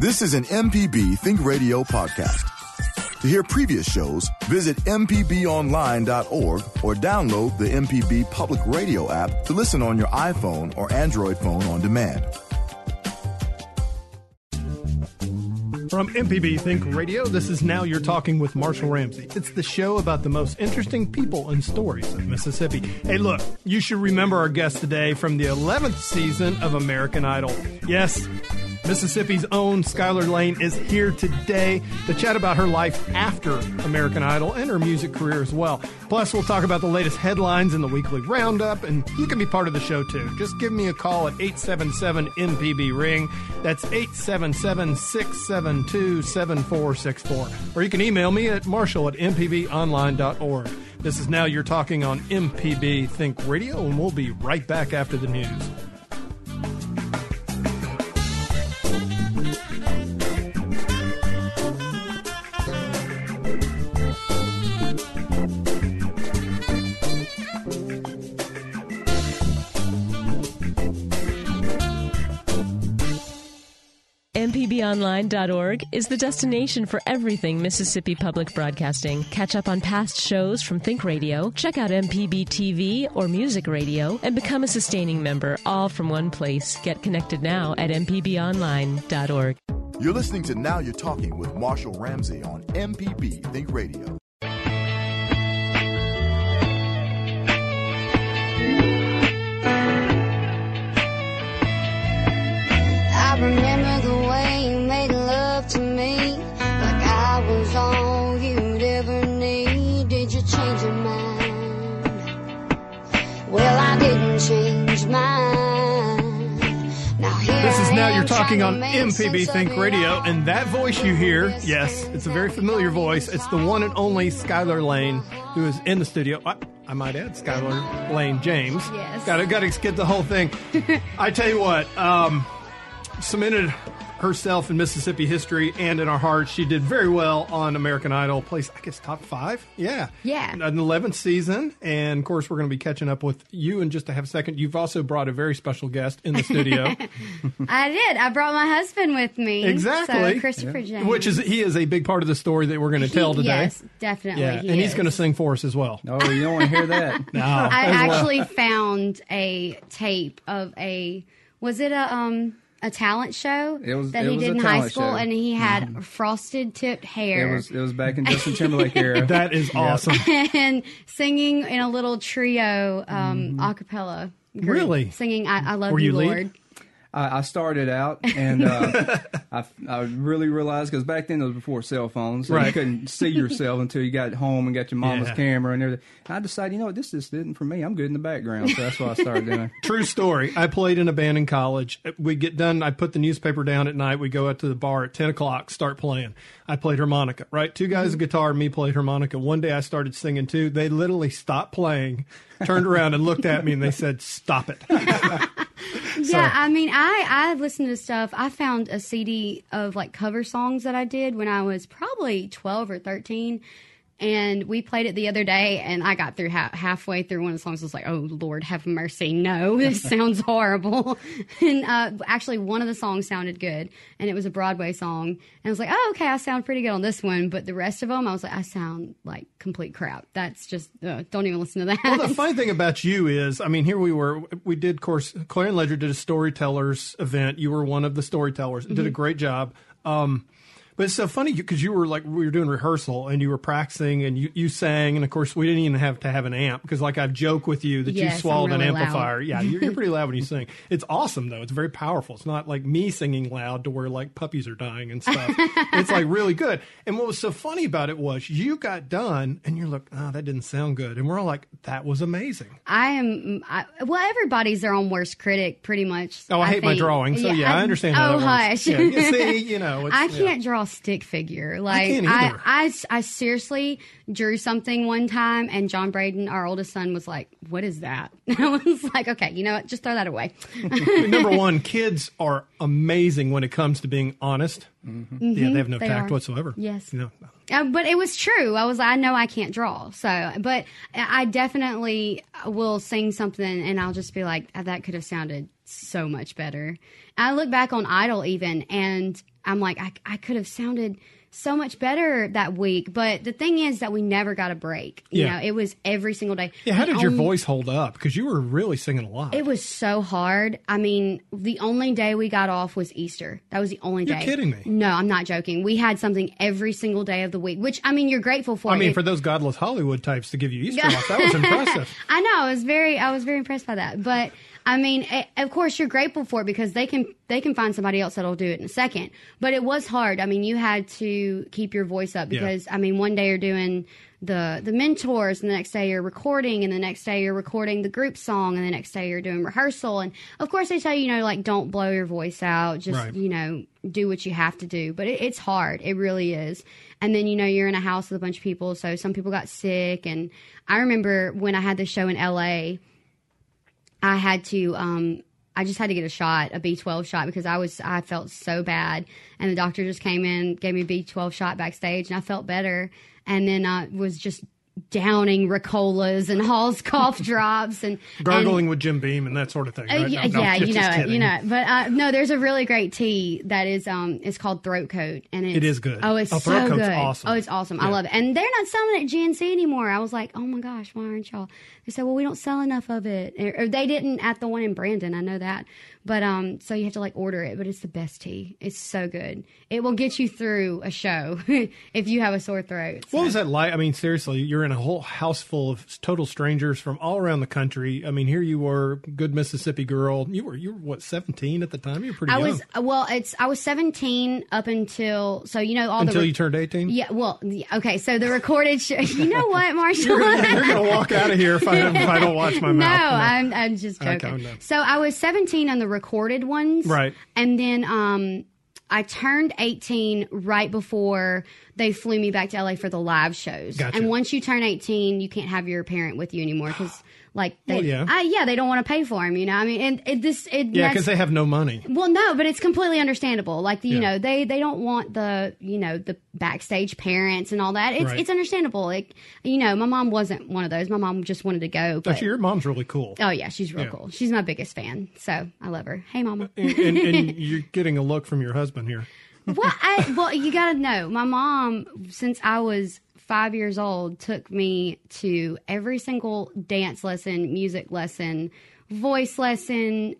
This is an MPB Think Radio podcast. To hear previous shows, visit MPBOnline.org or download the MPB Public Radio app to listen on your iPhone or Android phone on demand. From MPB Think Radio, this is Now You're Talking with Marshall Ramsey. It's the show about the most interesting people and stories of Mississippi. Hey, look, you should remember our guest today from the 11th season of American Idol. Yes, Mississippi's own Skylar Laine is here today to chat about her life after American Idol and her music career as well. Plus, we'll talk about the latest headlines in the weekly roundup, and you can be part of the show, too. Just give me a call at 877-MPB-RING. That's 877-672-7464. Or you can email me at marshall@mpbonline.org. This is Now You're Talking on MPB Think Radio, and we'll be right back after the news. MPBOnline.org is the destination for everything Mississippi Public Broadcasting. Catch up on past shows from Think Radio, check out MPB TV or Music Radio, and become a sustaining member, all from one place. Get connected now at MPBOnline.org. You're listening to Now You're Talking with Marshall Ramsey on MPB Think Radio. I remember the way you made love to me, like I was all you'd ever need. Did you change your mind? Well, I didn't change mine. Now here this is Now You're Talking on MPB Think Radio, and that voice you hear, yes, it's a very familiar voice. It's the one and only Skylar Laine, who is in the studio. I might add, Skylar Laine James. Yes. Got to get the whole thing. I tell you what, cemented herself in Mississippi history and in our hearts. She did very well on American Idol, placed, I guess, top five. Yeah. An 11th season. And, of course, we're going to be catching up with you in just a half second. You've also brought a very special guest in the studio. I did. I brought my husband with me. Exactly. So Christopher Jennings. He is a big part of the story that we're going to tell today. Yes, definitely. Yeah. He's going to sing for us as well. Oh, you don't want to hear that. No. I actually found a tape of a talent show that he did in high school, and he had frosted tipped hair. It was back in Justin Timberlake era. That is awesome. And singing in a little trio, a cappella group. Really? Singing I Love You, Lord. Lead? I started out, and I really realized, because back then it was before cell phones, so you couldn't see yourself until you got home and got your mama's camera and everything. And I decided, you know what, this just isn't for me. I'm good in the background, so that's what I started doing. True story. I played in a band in college. We'd get done. I put the newspaper down at night. We go out to the bar at 10 o'clock, start playing. I played harmonica, right? Two guys with guitar, me played harmonica. One day I started singing too. They literally stopped playing, turned around and looked at me, and they said, "Stop it." Yeah, I mean, I listened to stuff. I found a CD of, like, cover songs that I did when I was probably 12 or 13, and we played it the other day, and I got through halfway through one of the songs. I was like, oh, Lord, have mercy. No, this sounds horrible. And actually, one of the songs sounded good, and it was a Broadway song. And I was like, oh, okay, I sound pretty good on this one. But the rest of them, I was like, I sound like complete crap. That's just, don't even listen to that. Well, the funny thing about you is, I mean, here Clarion Ledger did a storytellers event. You were one of the storytellers. Mm-hmm. Did a great job. But it's so funny because you were like, we were doing rehearsal and you were practicing and you sang. And of course, we didn't even have to have an amp because, like, I joke with you that you swallowed really an amplifier. Loud. Yeah, you're pretty loud when you sing. It's awesome, though. It's very powerful. It's not like me singing loud to where, like, puppies are dying and stuff. It's like really good. And what was so funny about it was you got done and you're like, oh, that didn't sound good. And we're all like, that was amazing. Everybody's their own worst critic, pretty much. Oh, I hate my drawing. So, yeah, I understand how that works. Yeah, you see, I can't draw stick figure. Like, I can't either. I seriously drew something one time, and John Braden, our oldest son, was like, "What is that?" And I was like, "Okay, you know what? Just throw that away." Number one, kids are amazing when it comes to being honest. Mm-hmm. Yeah, they have no tact whatsoever. Yes, but it was true. I know I can't draw, so but I definitely will sing something, and I'll just be like, "That could have sounded so much better. I look back on Idol even, and I'm like, I could have sounded so much better that week. But the thing is that we never got a break. You know, it was every single day. Yeah, how did your voice hold up? Because you were really singing a lot. It was so hard. I mean, the only day we got off was Easter. That was the only day. You're kidding me. No, I'm not joking. We had something every single day of the week, which, I mean, you're grateful for. I mean, for those godless Hollywood types to give you Easter off, that was impressive. I know. I was very impressed by that. But, I mean, of course, you're grateful for it because they can find somebody else that'll do it in a second. But it was hard. I mean, you had to keep your voice up because, I mean, one day you're doing the mentors, and the next day you're recording, and the next day you're recording the group song, and the next day you're doing rehearsal. And, of course, they tell you, you know, like, don't blow your voice out. Just, you know, do what you have to do. But it's hard. It really is. And then, you know, you're in a house with a bunch of people, so some people got sick. And I remember when I had the show in L.A., I had to, I just had to get a shot, a B12 shot, because I felt so bad. And the doctor just came in, gave me a B12 shot backstage, and I felt better. And then I was just downing Ricolas and Hall's cough drops and gargling with Jim Beam and that sort of thing. Right? No, you know it. But no, there's a really great tea that is it's called Throat Coat, and it is good. Oh, it's so good. Awesome. Oh, it's awesome. Yeah. I love it. And they're not selling it at GNC anymore. I was like, oh my gosh, why aren't y'all? They said, well, we don't sell enough of it, or they didn't at the one in Brandon. I know that, but so you have to like order it. But it's the best tea. It's so good. It will get you through a show if you have a sore throat. So. What was that like? I mean, seriously, you're in a whole house full of total strangers from all around the country. I mean, here you were, good Mississippi girl. You were what, 17 at the time? You were pretty young. I was 17 up until, so you know all until you turned 18. Yeah, well, okay. So the recorded show. You know what, Marshall? You're gonna walk out of here if I don't watch my mouth. No, I'm just joking. Okay, so I was 17 on the recorded ones, right? And then I turned 18 right before they flew me back to LA for the live shows. Gotcha. And once you turn 18, you can't have your parent with you anymore because, like, they don't want to pay for him. You know, I mean, and because they have no money. Well, no, but it's completely understandable. Like, you know, they don't want the, you know, the backstage parents and all that. It's understandable. Like, you know, my mom wasn't one of those. My mom just wanted to go. But actually, your mom's really cool. Oh yeah, she's real cool. She's my biggest fan, so I love her. Hey, Mama. And you're getting a look from your husband here. Well, you gotta know, my mom, since I was 5 years old, took me to every single dance lesson, music lesson, voice lesson,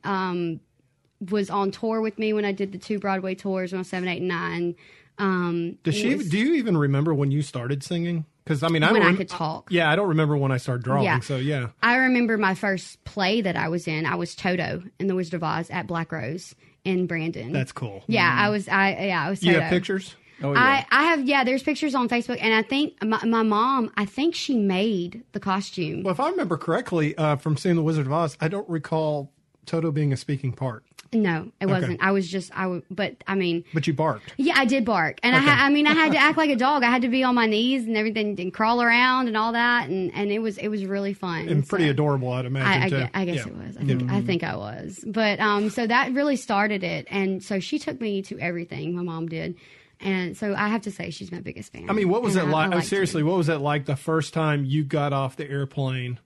was on tour with me when I did the 2 Broadway tours when I was 7, 8, and 9. Do you even remember when you started singing? Because, I mean, I could talk. Yeah, I don't remember when I started drawing, I remember my first play that I was in. I was Toto in The Wizard of Oz at Black Rose in Brandon. That's cool. Yeah, mm-hmm. I was Toto. You have pictures? Oh, yeah. I have, there's pictures on Facebook, and I think my mom, she made the costume. Well, if I remember correctly, from seeing The Wizard of Oz, I don't recall Toto being a speaking part. No, it wasn't. I was just, But you barked. Yeah, I did bark. And I had to act like a dog. I had to be on my knees and everything and crawl around and all that. And it was really fun. And pretty adorable, I'd imagine, too. I guess it was. I think I was. But so that really started it. And so she took me to everything, my mom did. And so I have to say she's my biggest fan. I mean, what was that like? Seriously, what was that like the first time you got off the airplane?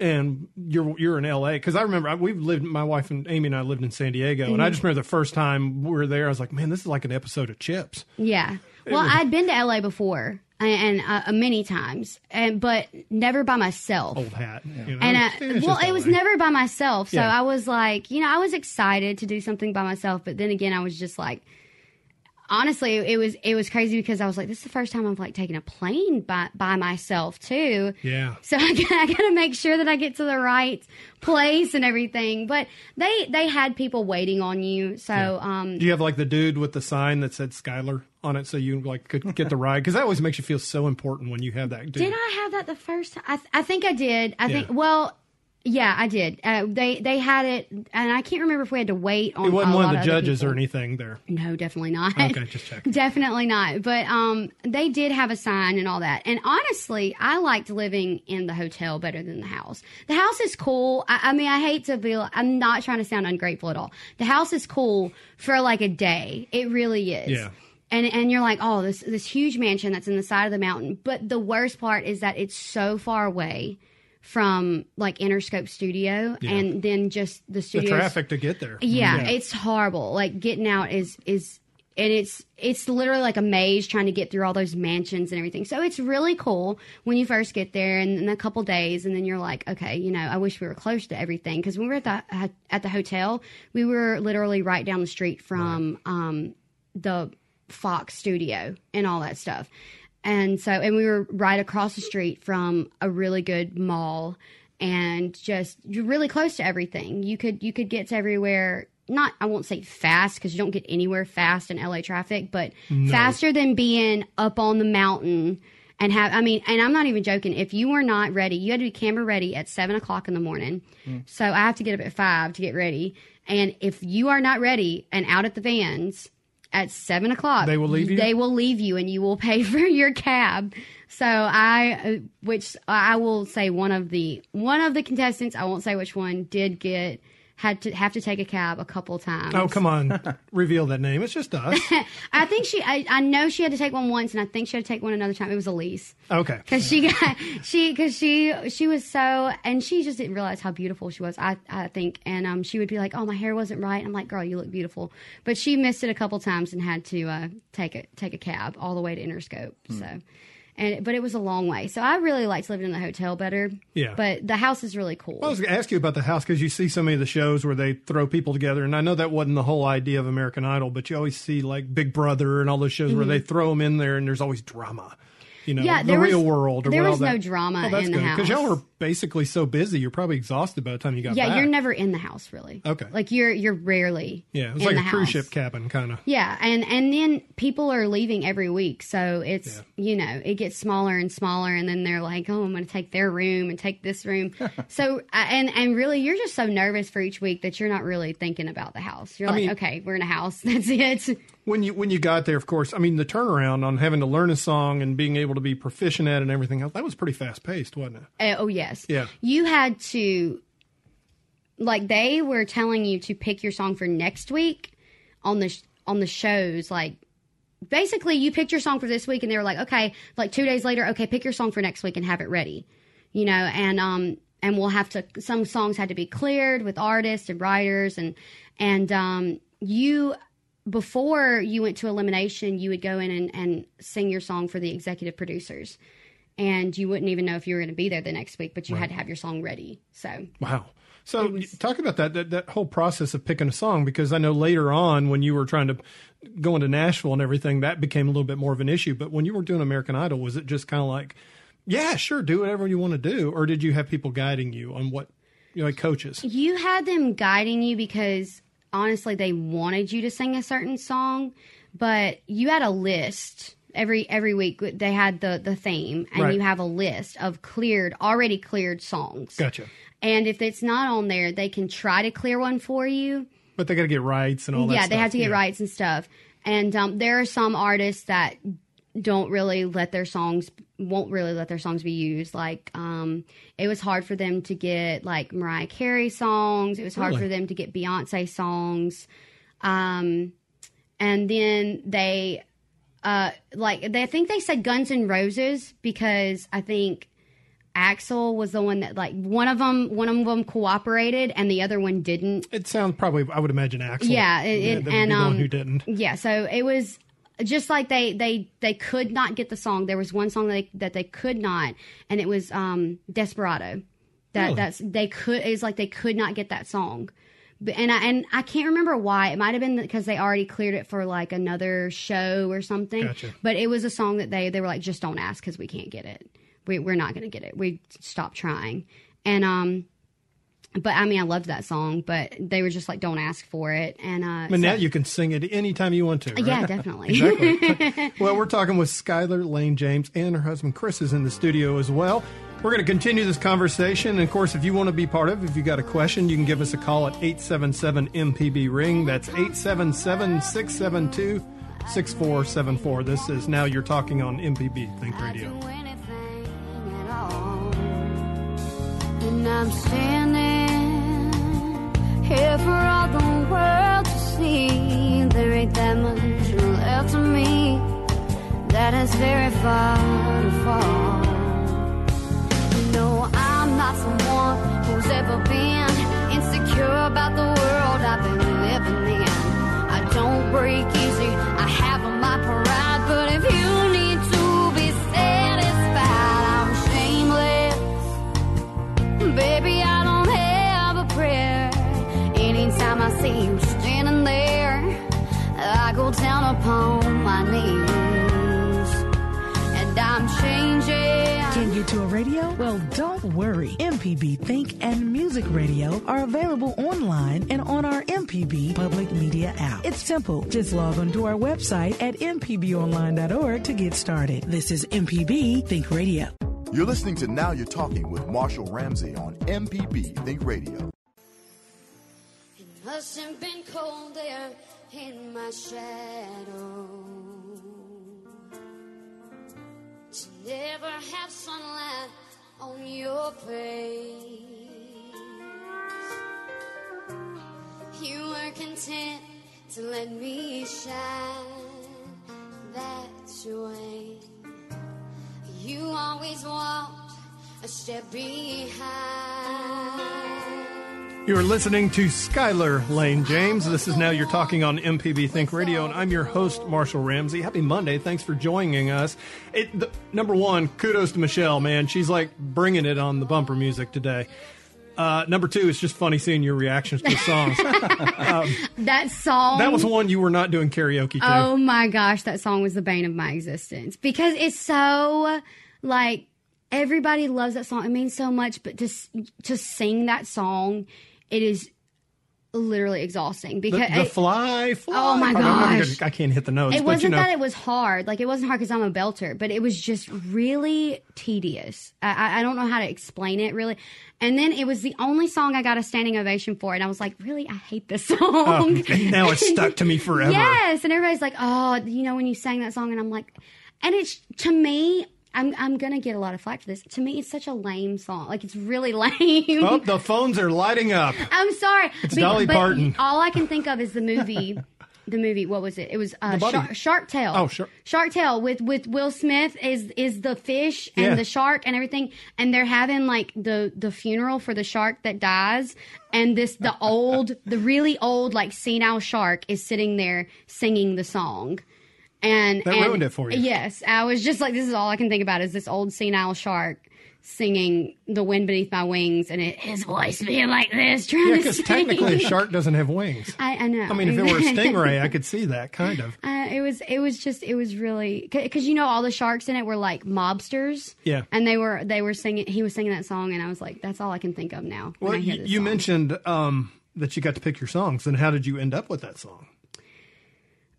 And you're in L.A. because I remember my wife and Amy and I lived in San Diego, mm-hmm. and I just remember the first time we were there, I was like, man, this is like an episode of Chips. Yeah. Well, I'd been to L.A. before and many times, but never by myself. Old hat. Yeah. You know, and it was never by myself. So I was like, you know, I was excited to do something by myself, but then again, I was just like. Honestly, it was crazy because I was like, this is the first time I've like taken a plane by myself too. Yeah. So I got to make sure that I get to the right place and everything. But they had people waiting on you. So do you have like the dude with the sign that said Skylar on it so you like could get the ride? Because that always makes you feel so important when you have that. Dude. Did I have that the first time? I think I did. I think. Yeah, I did. They had it, and I can't remember if we had to wait on. It wasn't one of the judges people. Or anything there. No, definitely not. Okay, just checking. Definitely not. But they did have a sign and all that. And honestly, I liked living in the hotel better than the house. The house is cool. I mean, I hate to be. I'm not trying to sound ungrateful at all. The house is cool for like a day. It really is. Yeah. And you're like, oh, this huge mansion that's in the side of the mountain. But the worst part is that it's so far away from like Interscope Studio and then just the studio. The traffic to get there. Yeah, it's horrible. Like getting out is and it's literally like a maze trying to get through all those mansions and everything. So it's really cool when you first get there and in a couple days, and then you're like, okay, you know, I wish we were close to everything. Because when we were at the hotel, we were literally right down the street from the Fox Studio and all that stuff. And so, and we were right across the street from a really good mall, and just you're really close to everything. You could get to everywhere. Not, I won't say fast, because you don't get anywhere fast in LA traffic, but faster than being up on the mountain and and I'm not even joking. If you were not ready, you had to be camera ready at 7:00 in the morning. Mm. So I have to get up at 5 to get ready. And if you are not ready and out at the vans at 7:00, they will leave you. They will leave you, and you will pay for your cab. So I will say one of the contestants, I won't say which one, had to take a cab a couple times. Oh, come on. Reveal that name. It's just us. I think I know she had to take one once, and I think she had to take one another time. It was Elise. Okay. Because she was so, and she just didn't realize how beautiful she was, I think. And she would be like, oh, my hair wasn't right. I'm like, girl, you look beautiful. But she missed it a couple times and had to take a cab all the way to Interscope. Mm. So. But it was a long way. So I really liked living in the hotel better. Yeah. But the house is really cool. I was going to ask you about the house, because you see so many of the shows where they throw people together. And I know that wasn't the whole idea of American Idol, but you always see like Big Brother and all those shows where they throw them in there and there's always drama. You know, real world. There was no drama in the house. Because y'all were basically so busy, you're probably exhausted by the time you got back. Yeah, you're never in the house, really. Okay. Like, you're rarely in the house. Yeah, it was like a cruise ship cabin, kind of. Yeah, and then people are leaving every week, so it's, you know, it gets smaller and smaller, and then they're like, oh, I'm going to take their room and take this room. So, and really, you're just so nervous for each week that you're not really thinking about the house. You're okay, we're in a house, that's it. When you got there, of course, I mean, the turnaround on having to learn a song and being able to be proficient at it and everything else, that was pretty fast-paced, wasn't it? Oh, yes. Yeah. You had to, like, they were telling you to pick your song for next week on the shows. Like, basically, you picked your song for this week, and they were like, okay, like 2 days later, okay, pick your song for next week and have it ready, you know, and we'll have to, some songs had to be cleared with artists and writers, and you... Before you went to elimination, you would go in and sing your song for the executive producers. And you wouldn't even know if you were going to be there the next week, but you had to have your song ready. So wow. So talk about that whole process of picking a song, because I know later on when you were trying to go into Nashville and everything, that became a little bit more of an issue. But when you were doing American Idol, was it just kind of like, yeah, sure, do whatever you want to do? Or did you have people guiding you on what, you know, like coaches? You had them guiding you because... Honestly, they wanted you to sing a certain song, but you had a list every week. They had the theme, and you have a list of already cleared songs. Gotcha. And if it's not on there, they can try to clear one for you. But they got to get rights and all that stuff. Yeah, they have to get rights and stuff. And there are some artists that won't really let their songs be used. Like, it was hard for them to get like Mariah Carey songs. It was hard for them to get Beyonce songs. And then I think they said Guns N' Roses, because I think Axel was the one that, like, one of them cooperated and the other one didn't. It sounds probably, I would imagine Axel. Yeah. The one who didn't. Yeah. So it was, just like they could not get the song. There was one song that they could not, and it was Desperado. It's like they could not get that song, and I can't remember why. It might have been because they already cleared it for like another show or something. Gotcha. But it was a song that they were like, just don't ask, because we can't get it. We're not gonna get it. We stopped trying, and But, I mean, I loved that song, but they were just like, don't ask for it. And now you can sing it anytime you want to, right? Yeah, definitely. Exactly. Well, we're talking with Skylar Laine James, and her husband Chris is in the studio as well. We're going to continue this conversation. And, of course, if you want to be part of it, if you've got a question, you can give us a call at 877-MPB-RING. That's 877-672-6474. This is Now You're Talking on MPB Think Radio. I do anything at all, and I'm standing here for all the world to see. There ain't that much left of me that is very far to fall. No, I'm not about the world, I've been living in. I don't break easy, I have my pride, but if you need to be satisfied, I'm shameless, baby, I don't have a prayer. Anytime I see you standing there, I go down upon my knees, and I'm changing. Can't get to a radio? Well, don't worry. MPB Think and Music Radio are available online and on our MPB Public Media app. It's simple. Just log on to our website at MPBOnline.org to get started. This is MPB Think Radio. You're listening to Now You're Talking with Marshall Ramsey on MPB Think Radio. It must have been cold there in my shadow. To never have sunlight on your face, you were content to let me shine that way. You always walked a step behind. You're listening to Skylar Laine James. This is Now You're Talking on MPB Think Radio, and I'm your host, Marshall Ramsey. Happy Monday. Thanks for joining us. Number one, kudos to Michelle, man. She's like bringing it on the bumper music today. Number two, it's just funny seeing your reactions to the songs. That song. That was one you were not doing karaoke to. Oh my gosh, that song was the bane of my existence because it's so like everybody loves that song. It means so much, but to sing that song, it is literally exhausting because the fly. Oh my gosh, I can't hit the notes. It wasn't that it was hard. Like it wasn't hard because I'm a belter, but it was just really tedious. I don't know how to explain it really. And then it was the only song I got a standing ovation for, and I was like, really, I hate this song. And now it's stuck to me forever. Yes, and everybody's like, oh, you know when you sang that song, and I'm like, and it's to me. I'm going to get a lot of flack for this. To me, it's such a lame song. Like, it's really lame. Oh, the phones are lighting up. I'm sorry. It's Dolly Parton. All I can think of is the movie. The movie, what was it? It was Shark Tale. Oh, sure. Shark Tale with Will Smith is the fish and the shark and everything. And they're having, like, the funeral for the shark that dies. And the really old, like, senile shark is sitting there singing the song. And ruined it for you. Yes. I was just like, this is all I can think about is this old senile shark singing The Wind Beneath My Wings and his voice being like this, trying to sing. Yeah, because technically a shark doesn't have wings. I know. I mean, if it were a stingray, I could see that, kind of. It was really, because you know all the sharks in it were like mobsters. Yeah. And they were singing, he was singing that song, and I was like, that's all I can think of now. Well, you mentioned that you got to pick your songs, and how did you end up with that song?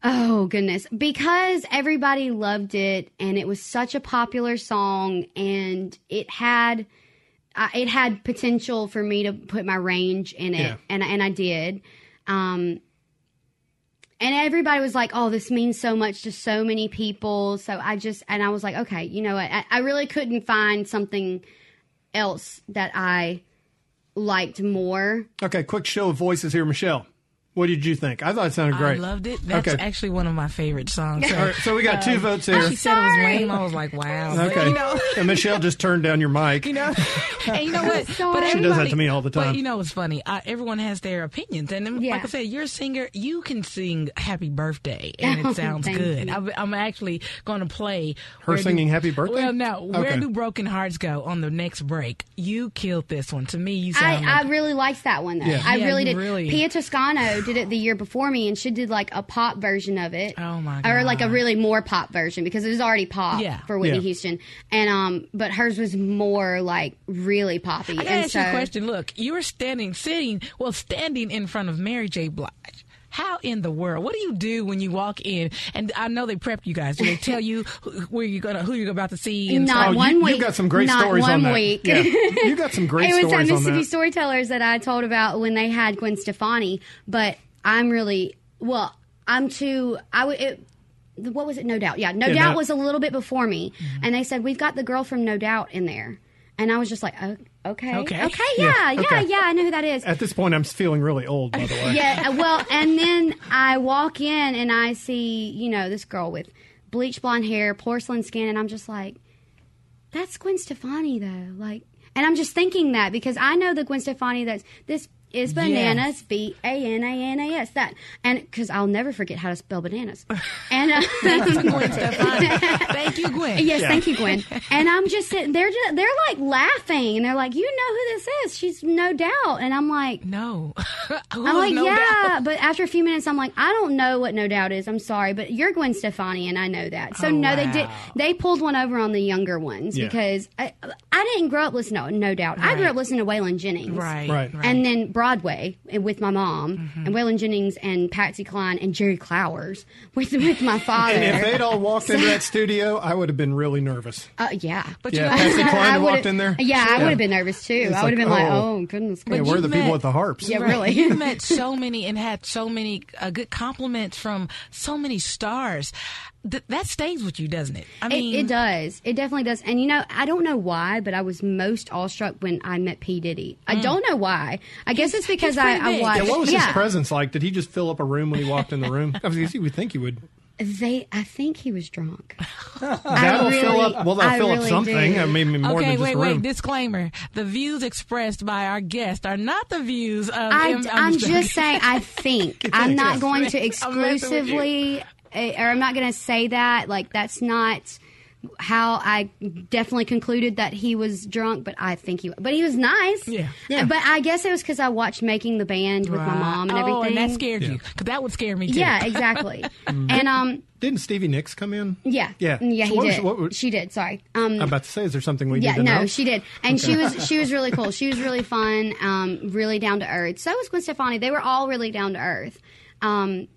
Oh, goodness. Because everybody loved it, and it was such a popular song, and it had potential for me to put my range in it, and I did. And everybody was like, oh, this means so much to so many people. So I was like, okay, you know what? I really couldn't find something else that I liked more. Okay, quick show of voices here, Michelle. What did you think? I thought it sounded great. I loved it. That's actually one of my favorite songs. So, all right, so we got two votes here. She said it was lame. I was like, wow. Okay. But, you know, and Michelle just turned down your mic. You know, and you know what? But she does that to me all the time. But you know what's funny? Everyone has their opinions. And like I said, you're a singer. You can sing Happy Birthday, and it sounds good. I'm actually going to play. Her singing Happy Birthday? Well, no. Okay. Where Do Broken Hearts Go on the next break? You killed this one. To me, you sound I really liked that one, though. Yeah. I really did. Really. Pia Toscano did it the year before me, and she did like a pop version of it. Oh my god! Or like a really more pop version, because it was already pop for Whitney Houston, and but hers was more like really poppy. I gotta ask you a question. Look, you were standing in front of Mary J. Blige. How in the world? What do you do when you walk in? And I know they prep you guys. Do they tell you who you're about to see? And not one week. You got some great stories on that. Not one week. Yeah. You got some great stories on that. It was at Mississippi Storytellers that I told about when they had Gwen Stefani. But what was it? No Doubt. Yeah, No Doubt was a little bit before me. Mm-hmm. And they said, we've got the girl from No Doubt in there. And I was just like, oh. Okay. Yeah. I know who that is. At this point, I'm feeling really old, by the way. Yeah, well, and then I walk in and I see, you know, this girl with bleach blonde hair, porcelain skin, and I'm just like, that's Gwen Stefani, though. Like, and I'm just thinking that because I know the Gwen Stefani that's this is bananas, bananas, that. And because I'll never forget how to spell bananas. And Gwen Stefani. Thank you, Gwen. Yes, thank you, Gwen. And I'm just sitting there, they're like laughing, and they're like, you know who this is. She's No Doubt. And I'm like, no. I'm like, no doubt. But after a few minutes, I'm like, I don't know what No Doubt is. I'm sorry, but you're Gwen Stefani, and I know that. So, they did. They pulled one over on the younger ones because I didn't grow up listening to No Doubt. Right. I grew up listening to Waylon Jennings. Right. And then Broadway with my mom, and Waylon Jennings and Patsy Cline and Jerry Clowers with my father. And if they'd all walked into that studio, I would have been really nervous. But Patsy Cline walked in there. I would have been nervous too. I would have been like, oh goodness gracious. We're the people at the harps. Yeah, really. You met so many and had so many good compliments from so many stars. That stays with you, doesn't it? I mean, it does. It definitely does. And, you know, I don't know why, but I was most awestruck when I met P. Diddy. I don't know why. I guess it's because I watched. Yeah, what was his presence like? Did he just fill up a room when he walked in the room? I mean, you would think he would. I think he was drunk. That'll fill up something. Do. I mean, more than just room. Disclaimer. The views expressed by our guest are not the views of... I'm just saying, I think. I'm not going to exclusively... Or I'm not going to say that. Like, that's not how I definitely concluded that he was drunk, but I think he was. But he was nice. Yeah. But I guess it was because I watched Making the Band with my mom and everything. Oh, and that scared you. Because that would scare me, too. Yeah, exactly. And didn't Stevie Nicks come in? Yeah, so she did. Sorry. I'm about to say, is there something we didn't know? No, she did. And she was really cool. She was really fun, really down to earth. So was Gwen Stefani. They were all really down to earth. In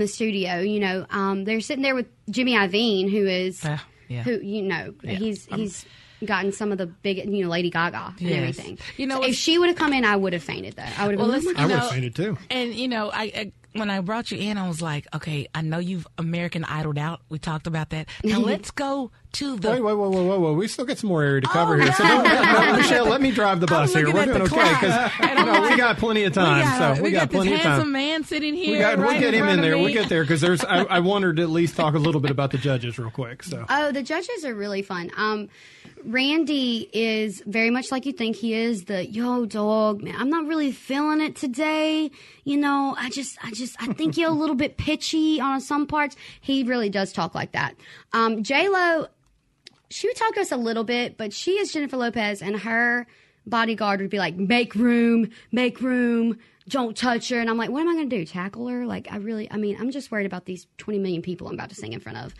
the studio, you know, they're sitting there with Jimmy Iovine, who is, who, you know, he's gotten some of the big, you know, Lady Gaga and everything. You know, so if she would have come in, I would have fainted though. I would have I would have fainted too. And you know, I when I brought you in, I was like, okay, I know you've American Idoled out. We talked about that. Now let's go to the... Wait. We still got some more area to cover here. So Michelle, let me drive the bus here. We're doing okay because we got plenty of time. We got plenty of time. We got this handsome man sitting here. We'll get him in there. We'll get there because there's... I wanted to at least talk a little bit about the judges real quick. So. Oh, the judges are really fun. Randy is very much like you think he is. The, yo, dog, man, I'm not really feeling it today. You know, I just I think you're a little bit pitchy on some parts. He really does talk like that. J-Lo, she would talk to us a little bit, but she is Jennifer Lopez, and her bodyguard would be like, make room, don't touch her. And I'm like, what am I going to do, tackle her? Like, I'm just worried about these 20 million people I'm about to sing in front of.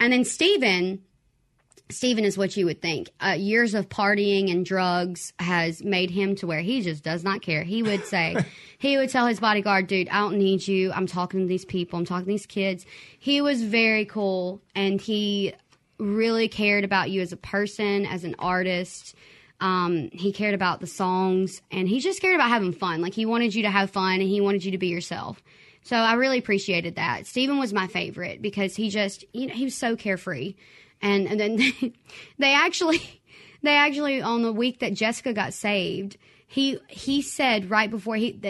And then Steven is what you would think. Years of partying and drugs has made him to where he just does not care. He would say, he would tell his bodyguard, dude, I don't need you. I'm talking to these people. I'm talking to these kids. He was very cool, and he really cared about you as a person, as an artist. He cared about the songs, and he just cared about having fun. Like, he wanted you to have fun, and he wanted you to be yourself. So I really appreciated that. Steven was my favorite because he just, you know, he was so carefree. And then they actually on the week that Jessica got saved, he said right before Ryan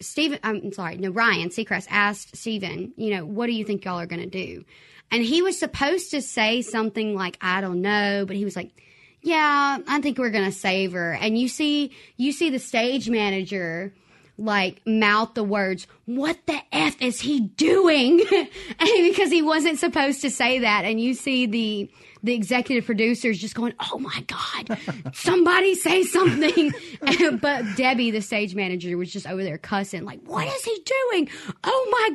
Seacrest asked Steven, you know, what do you think y'all are going to do? And he was supposed to say something like, I don't know, but he was like, yeah, I think we're going to save her. And you see the stage manager like mouth the words, what the F is he doing? Because he wasn't supposed to say that. And you see the executive producers just going, oh my God, somebody say something. But Debbie, the stage manager, was just over there cussing, like, what is he doing? Oh my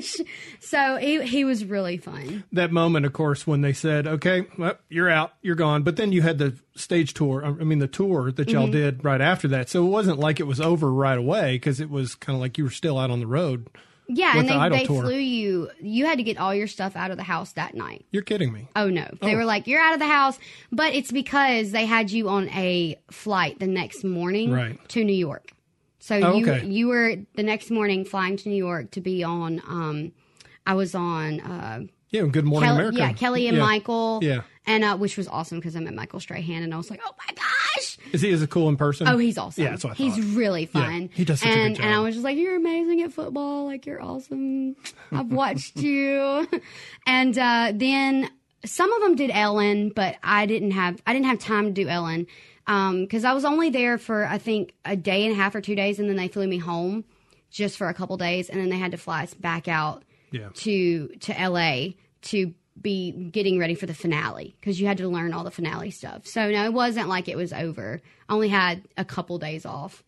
gosh. So he was really fun. That moment, of course, when they said, okay, well, you're out, you're gone. But then you had the stage tour, the tour that y'all did right after that. So it wasn't like it was over right away because it was kind of like you were still out on the road. Yeah, and they flew you. You had to get all your stuff out of the house that night. You're kidding me. Oh, no. They were like, you're out of the house. But it's because they had you on a flight the next morning to New York. So you were the next morning flying to New York to be on, I was on... Good Morning America. Yeah, Kelly and Michael. Yeah. And which was awesome because I met Michael Strahan, and I was like, oh my gosh. Is he a cool in person? Oh, he's awesome. Yeah, that's what I thought. He's really fun. Yeah, he does such a good job. And I was just like, you're amazing at football. Like, you're awesome. I've watched you. And then some of them did Ellen, but I didn't have time to do Ellen. Because I was only there for, I think, a day and a half or 2 days, and then they flew me home just for a couple days, and then they had to fly us back out to L.A. to be getting ready for the finale, because you had to learn all the finale stuff. So, no, it wasn't like it was over. I only had a couple days off.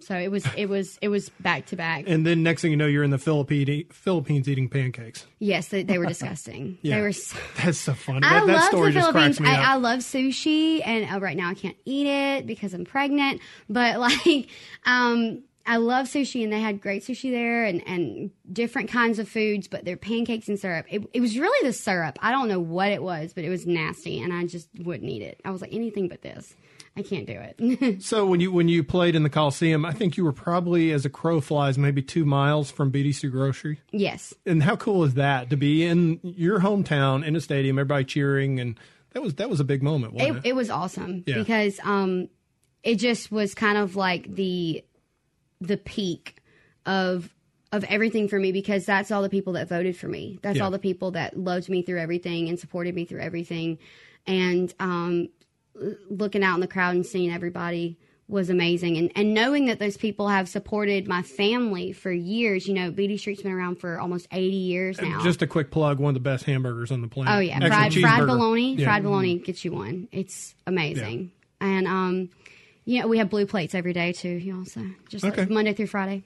So it was back to back. And then next thing you know, you're in the Philippines eating pancakes. Yes, they were disgusting. Yeah. They were so... That's so funny. That story just cracks me up. I love sushi, and right now I can't eat it because I'm pregnant. But like, I love sushi, and they had great sushi there, and different kinds of foods. But their pancakes and syrup, it was really the syrup. I don't know what it was, but it was nasty, and I just wouldn't eat it. I was like, anything but this. I can't do it. So when you played in the Coliseum, I think you were probably, as a crow flies, maybe 2 miles from BDC Grocery. Yes. And how cool is that, to be in your hometown in a stadium, everybody cheering, and that was a big moment, wasn't it? It was awesome because it just was kind of like the peak of everything for me, because that's all the people that voted for me. That's all the people that loved me through everything and supported me through everything, and looking out in the crowd and seeing everybody was amazing. And knowing that those people have supported my family for years. You know, BD Street's been around for almost 80 years now. Just a quick plug, one of the best hamburgers on the planet. Oh, yeah. Fried bologna. Yeah. Fried bologna gets you one. It's amazing. Yeah. And, you know, we have blue plates every day, too, you also. Just like Monday through Friday.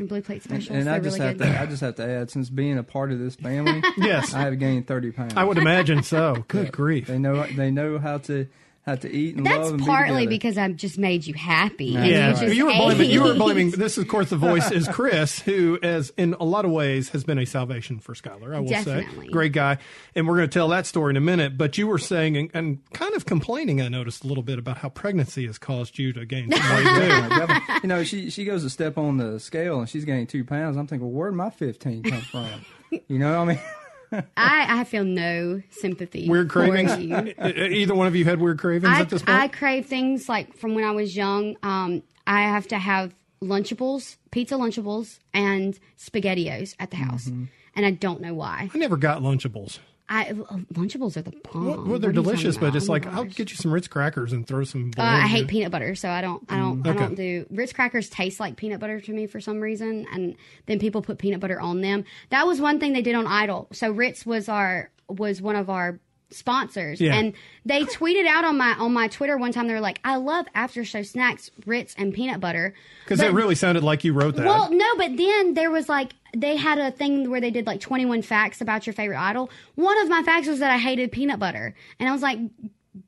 Blue plate specials. And I just have to add, since being a part of this family, I have gained 30 pounds. I would imagine so. Good grief. They know how to... Had to eat and that's love and partly be because I've just made you happy. No. Yeah, right. you were blaming. This, of course, the voice is Chris, who, as in a lot of ways, has been a salvation for Skylar. I will say, great guy, and we're going to tell that story in a minute. But you were saying and kind of complaining, I noticed a little bit, about how pregnancy has caused you to gain some weight. You know, she goes a step on the scale and she's gained 2 pounds. I'm thinking, well, where'd my 15 come from? You know what I mean? I feel no sympathy. Weird cravings? For you. Either one of you had weird cravings at this point? I crave things like from when I was young. I have to have Lunchables, pizza Lunchables, and SpaghettiOs at the house. Mm-hmm. And I don't know why. I never got Lunchables. Lunchables are the bomb. Well, they're delicious, but it's like, I'll get you some Ritz crackers and throw some. I hate peanut butter, so I don't do Ritz crackers. Taste like peanut butter to me for some reason, and then people put peanut butter on them. That was one thing they did on Idol. So Ritz was one of our sponsors, and they tweeted out on my Twitter one time. They were like, "I love after show snacks, Ritz and peanut butter," because it really sounded like you wrote that. Well, no, but then there was like. They had a thing where they did like 21 facts about your favorite idol. One of my facts was that I hated peanut butter. And I was like,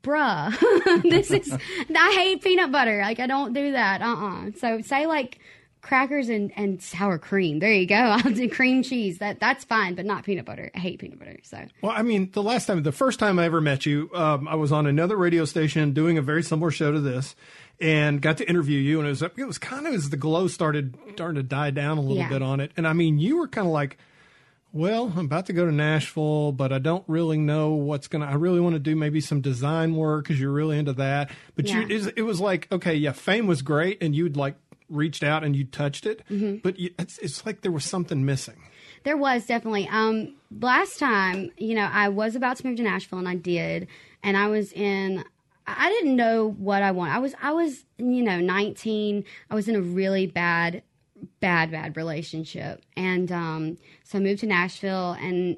bruh, I hate peanut butter. Like, I don't do that. So say like crackers and sour cream. There you go. I'll do cream cheese. That's fine, but not peanut butter. I hate peanut butter. So. Well, I mean, the first time I ever met you, I was on another radio station doing a very similar show to this. And got to interview you, and it was kind of as the glow started to die down a little bit on it. And I mean, you were kind of like, well, I'm about to go to Nashville, but I don't really know I really want to do maybe some design work because you're really into that. But it was like, okay, yeah, fame was great, and you'd like reached out and you touched it, but it's like there was something missing. There was definitely. Last time, you know, I was about to move to Nashville, and I did, and I was in. I didn't know what I wanted. I was, you know, 19. I was in a really bad relationship. And so I moved to Nashville, and,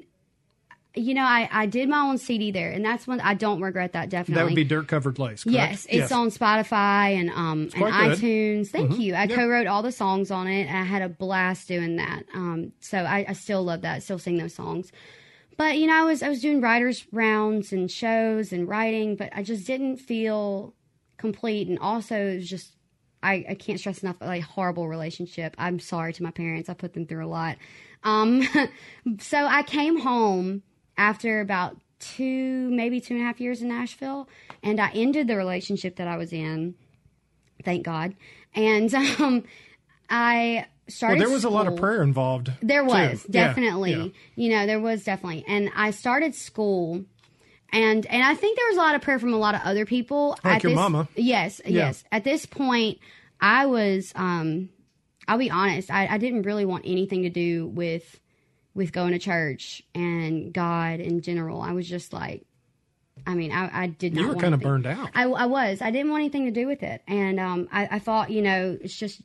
you know, I did my own CD there. And that's one I don't regret that, definitely. That would be Dirt Covered Lace, correct? Yes. It's on Spotify and iTunes. Thank you. I co-wrote all the songs on it. And I had a blast doing that. So I still love that. I still sing those songs. But, you know, I was doing writers' rounds and shows and writing, but I just didn't feel complete. And also, it was just, I can't stress enough, like, horrible relationship. I'm sorry to my parents. I put them through a lot. So I came home after about 2.5 years in Nashville, and I ended the relationship that I was in, thank God. And I... Well, there was a lot of prayer involved. There was, definitely. Yeah. You know, there was definitely. And I started school, and I think there was a lot of prayer from a lot of other people. Like your mama. Yes, yes. At this point, I was, I'll be honest, I didn't really want anything to do with going to church and God in general. I was just like, I mean, I did not. You were kind of burned out. I was. I didn't want anything to do with it. And I thought, you know, it's just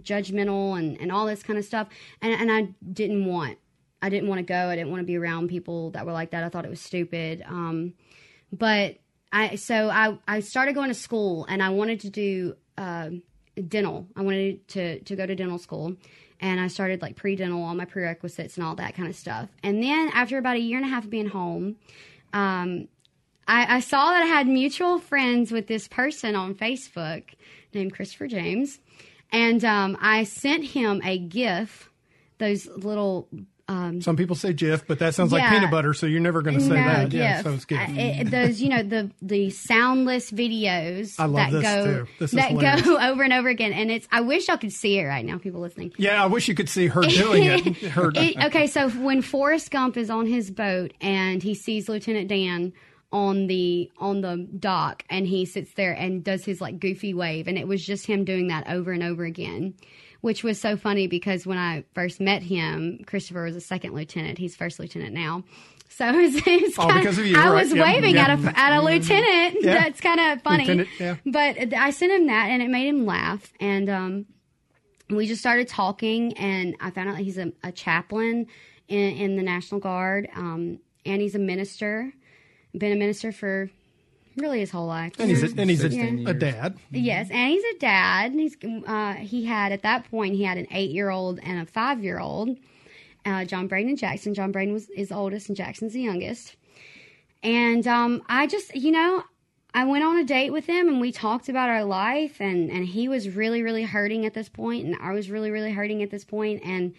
judgmental and all this kind of stuff. And I didn't want to go. I didn't want to be around people that were like that. I thought it was stupid. But I started going to school, and I wanted to do dental. I wanted to go to dental school. And I started like pre-dental, all my prerequisites and all that kind of stuff. And then after about a year and a half of being home, I saw that I had mutual friends with this person on Facebook named Christopher James. And I sent him a GIF, those little... some people say GIF, but that sounds like peanut butter, so you're never going to say that. GIF. Yeah, so it's GIF. Those, you know, the soundless videos that go over and over again, and it's. I wish y'all could see it right now, people listening. Yeah, I wish you could see her doing it. Okay, so when Forrest Gump is on his boat and he sees Lieutenant Dan on the dock, and he sits there and does his like goofy wave, and it was just him doing that over and over again. Which was so funny because when I first met him, Christopher was a second lieutenant. He's first lieutenant now. So it's kind because of you. I was waving at a lieutenant. Yeah. That's kind of funny. Yeah. But I sent him that, and it made him laugh. And we just started talking, and I found out he's a chaplain in the National Guard, and he's a minister. Been a minister for... really his whole life. And he's a dad. Yes, and he's a dad. And he's he had an 8-year-old and a 5-year-old, John Braden and Jackson. John Braden is oldest and Jackson's the youngest. And I just, you know, I went on a date with him and we talked about our life, and he was really, really hurting at this point, and I was really, really hurting at this point. And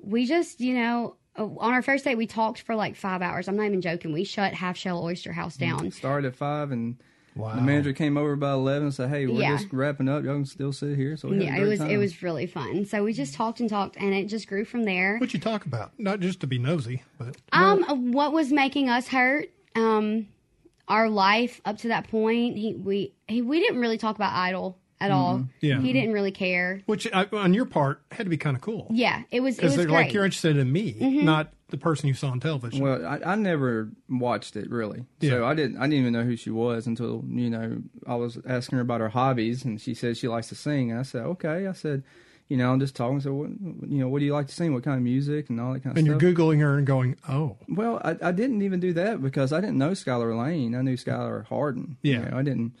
we just, you know... on our first date, we talked for like 5 hours. I'm not even joking. We shut Half Shell Oyster House down. Started at 5, and the manager came over by 11 and said, "Hey, we're just wrapping up. Y'all can still sit here." So it was really fun. So we just talked, and it just grew from there. What you talk about? Not just to be nosy, but what was making us hurt? Our life up to that point. We didn't really talk about Idol at all. Yeah. He didn't really care. Which, on your part, had to be kind of cool. Yeah, it was because they're great. Like, you're interested in me, not the person you saw on television. Well, I never watched it, really. Yeah. So I didn't even know who she was until, you know, I was asking her about her hobbies, and she said she likes to sing. And I said, okay. I said, you know, I'm just talking. So, what, you know, what do you like to sing? What kind of music and all that kind of stuff? And you're Googling her and going, oh. Well, I didn't even do that because I didn't know Skylar Laine. I knew Skylar Hardin. Yeah. You know, I didn't.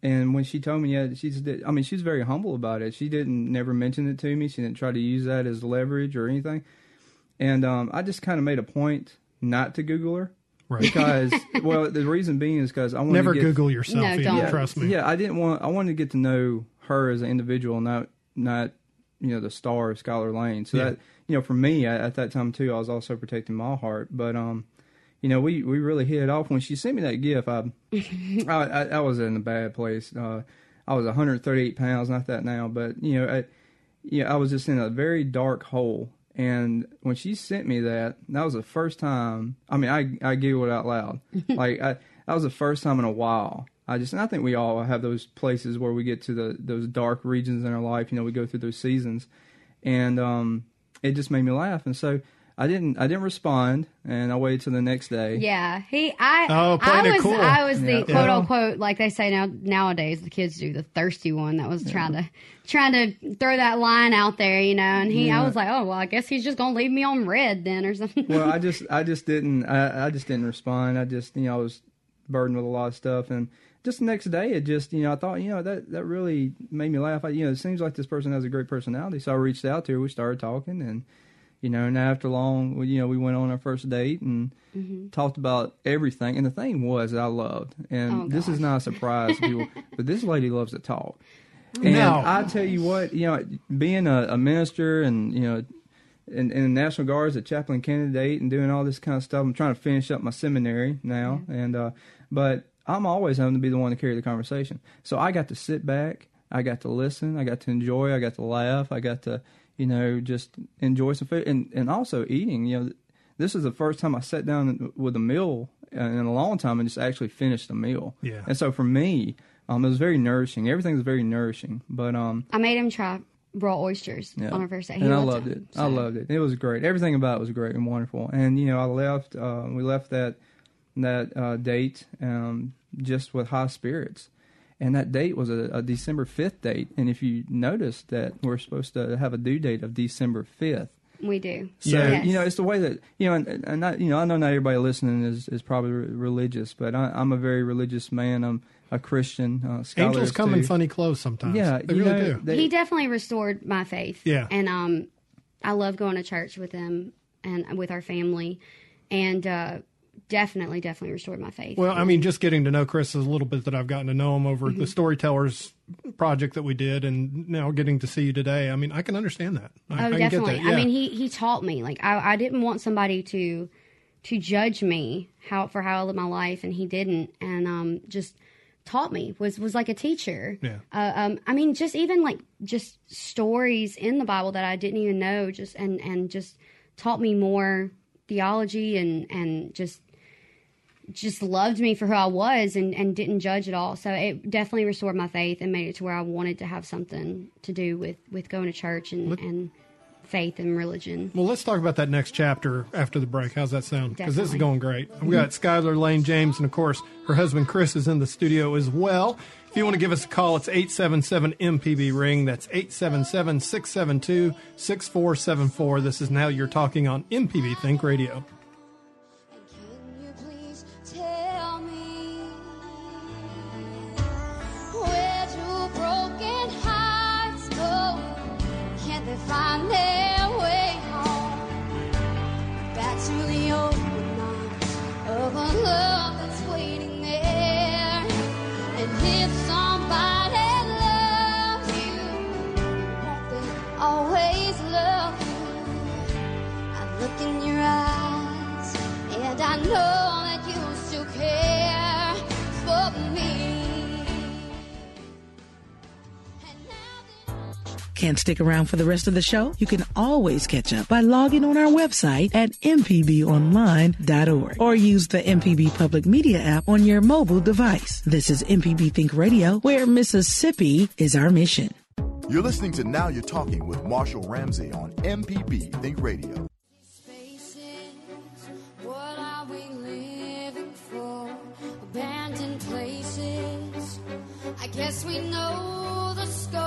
And when she told me, she was very humble about it. She never mentioned it to me. She didn't try to use that as leverage or anything. And I just kind of made a point not to Google her. Right. Because, well, the reason being is because I wanted to Google yourself. No, don't. Yeah, trust me. Yeah, I wanted to get to know her as an individual, not you know, the star of Skylar Laine. So that, you know, for me, at that time, too, I was also protecting my heart. But, you know, we really hit it off. When she sent me that GIF, I was in a bad place. I was 138 pounds, not that now, but, you know, I was just in a very dark hole. And when she sent me that was the first time. I mean, I giggled out loud. Like, that was the first time in a while. And I think we all have those places where we get to those dark regions in our life. You know, we go through those seasons. And it just made me laugh. And so... I didn't respond, and I waited till the next day. Yeah, I was the quote unquote, like they say nowadays, the kids do, the thirsty one that was trying to throw that line out there, you know. And I was like, oh well, I guess he's just gonna leave me on red then or something. Well, I just didn't respond. I just, you know, I was burdened with a lot of stuff, and just the next day, it just, you know, I thought, you know, that really made me laugh. You know, it seems like this person has a great personality, so I reached out to her. We started talking, and. You know, and after long, you know, we went on our first date and talked about everything. And the thing was that I loved, and this is not a surprise to people, but this lady loves to talk. And I tell you what, you know, being a minister and, you know, in the National Guard as a chaplain candidate and doing all this kind of stuff, I'm trying to finish up my seminary now. Yeah. And but I'm always having to be the one to carry the conversation. So I got to sit back. I got to listen. I got to enjoy. I got to laugh. I got to... you know, just enjoy some food and also eating. You know, this is the first time I sat down with a meal in a long time and just actually finished a meal. Yeah. And so for me, it was very nourishing. Everything was very nourishing. But I made him try raw oysters on our first day. And I loved it. I loved it. It was great. Everything about it was great and wonderful. And, you know, we left that that date just with high spirits. And that date was a December 5th date. And if you notice that we're supposed to have a due date of December 5th. We do. So, yes. You know, it's the way that, you know, and I, you know, I know not everybody listening is probably religious, but I'm a very religious man. I'm a Christian. Angels come in funny clothes sometimes. Yeah. They really do. He definitely restored my faith. Yeah. And I love going to church with him and with our family. And, definitely restored my faith. Well, I mean, just getting to know Chris is a little bit that I've gotten to know him over the Storytellers project that we did, and now getting to see you today. I mean, I can understand that. I definitely. Get that. Yeah. I mean, he taught me. Like, I didn't want somebody to judge me for how I lived my life, and he didn't, and just taught me, was like a teacher. Yeah. I mean, just even like just stories in the Bible that I didn't even know, just and just taught me more theology and just loved me for who I was and didn't judge at all. So it definitely restored my faith and made it to where I wanted to have something to do with going to church and faith and religion. Well, let's talk about that next chapter after the break. How's that sound? Because this is going great. We've got Skylar Laine James, and of course, her husband Chris is in the studio as well. If you want to give us a call, it's 877-MPB-RING. That's 877-672-6474. This is Now You're Talking on MPB Think Radio. Find their way home, back to the open arms of a love that's waiting there. And if somebody loves you, won't they always love you? I look in your eyes, and I know that you still care for me. Can't stick around for the rest of the show? You can always catch up by logging on our website at MPBOnline.org or use the MPB Public Media app on your mobile device. This is MPB Think Radio, where Mississippi is our mission. You're listening to Now You're Talking with Marshall Ramsey on MPB Think Radio. I guess we know the score.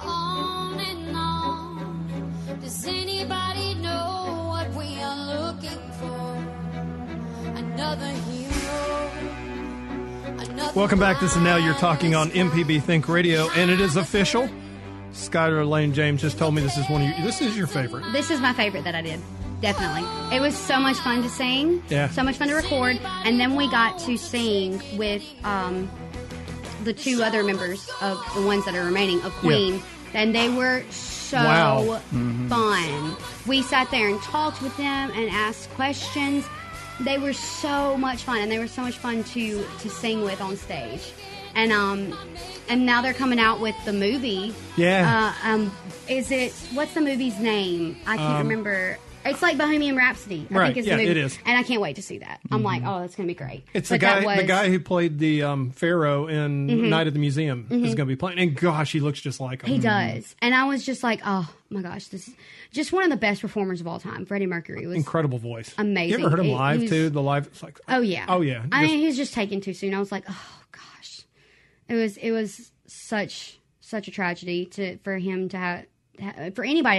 On and on. Does anybody know what we are looking for? Another hero. Welcome back. This is Now You're Talking on MPB Think Radio, and it is official. Skylar Laine James just told me this is this is your favorite. This is my favorite that I did. Definitely. It was so much fun to sing. Yeah. So much fun to record, and then we got to sing with the two other members of the ones that are remaining of Queen, and they were so fun. We sat there and talked with them and asked questions. They were so much fun, and they were so much fun to sing with on stage. And now they're coming out with the movie. Yeah. What's the movie's name? I can't remember. It's like Bohemian Rhapsody. I think it's the movie. It is. And I can't wait to see that. I'm like, oh, that's going to be great. It's the guy who played the Pharaoh in Night at the Museum is going to be playing. And gosh, he looks just like him. He does. And I was just like, oh my gosh, this is just one of the best performers of all time. Freddie Mercury was incredible voice. Amazing. You ever heard him live too? The live, it's like, oh yeah. Oh yeah. I mean, he was just taken too soon. I was like, oh gosh. It was such a tragedy for anybody to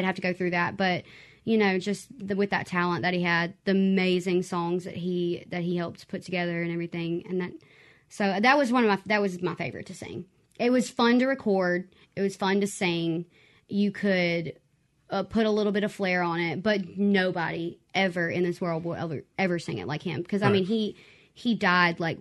have to go through that, but you know, just with that talent that he had, the amazing songs that he helped put together and everything, and that was my favorite to sing. It was fun to record. It was fun to sing. You could put a little bit of flair on it, but nobody ever in this world will ever sing it like him. Because I mean, he died like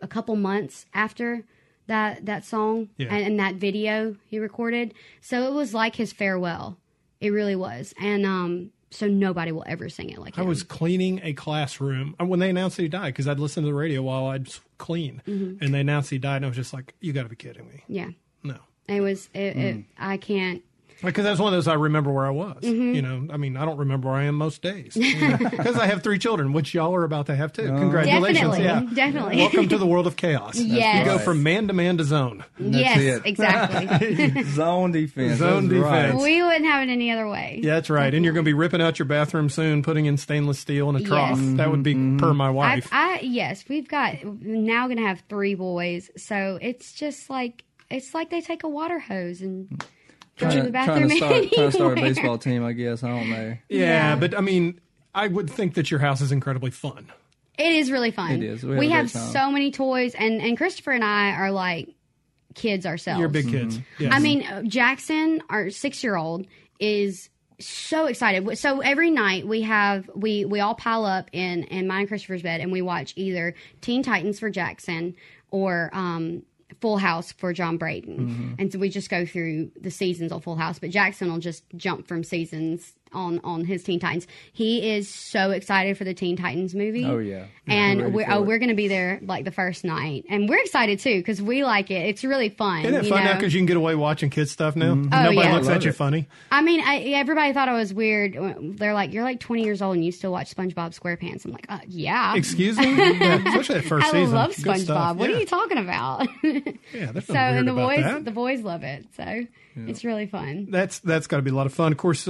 a couple months after that song and that video he recorded. So it was like his farewell. It really was. And so nobody will ever sing it like him. I was cleaning a classroom when they announced that he died, because I'd listen to the radio while I'd clean. And they announced he died, and I was just like, you got to be kidding me. Yeah. No. It was, I can't. Because that's one of those I remember where I was. Mm-hmm. You know, I mean, I don't remember where I am most days. Because you know? I have three children, which y'all are about to have too. Congratulations. Definitely. Yeah. Definitely. Welcome to the world of chaos. Yes. You go from man to zone. That's yes, it. Exactly. Zone defense. Zone defense. Right. We wouldn't have it any other way. Yeah, that's right. And you're going to be ripping out your bathroom soon, putting in stainless steel in a trough. Yes. That would be per my wife. Yes, we've got, now going to have three boys. So it's just like, they take a water hose and... Trying to start a baseball team, I guess. I don't know. Yeah, but I mean, I would think that your house is incredibly fun. It is really fun. It is. We have so many toys, and Christopher and I are like kids ourselves. You're big kids. Mm-hmm. Yes. I mean, Jackson, our 6-year-old, is so excited. So every night we all pile up in mine and Christopher's bed, and we watch either Teen Titans for Jackson or Full House for John Braden. Mm-hmm. And so we just go through the seasons on Full House, but Jackson will just jump from seasons on his Teen Titans. He is so excited for the Teen Titans movie. Oh, yeah. And we're going to be there like the first night. And we're excited too because we like it. It's really fun. Isn't it fun now because you can get away watching kids' stuff now? Mm-hmm. Nobody looks at you funny. I mean, everybody thought I was weird. They're like, you're like 20 years old and you still watch SpongeBob SquarePants. I'm like, yeah. Excuse me? Yeah, especially that first season. I love SpongeBob. What are you talking about? Yeah, that's weird about that. So, and the boys love it. So, it's really fun. That's got to be a lot of fun. Of course,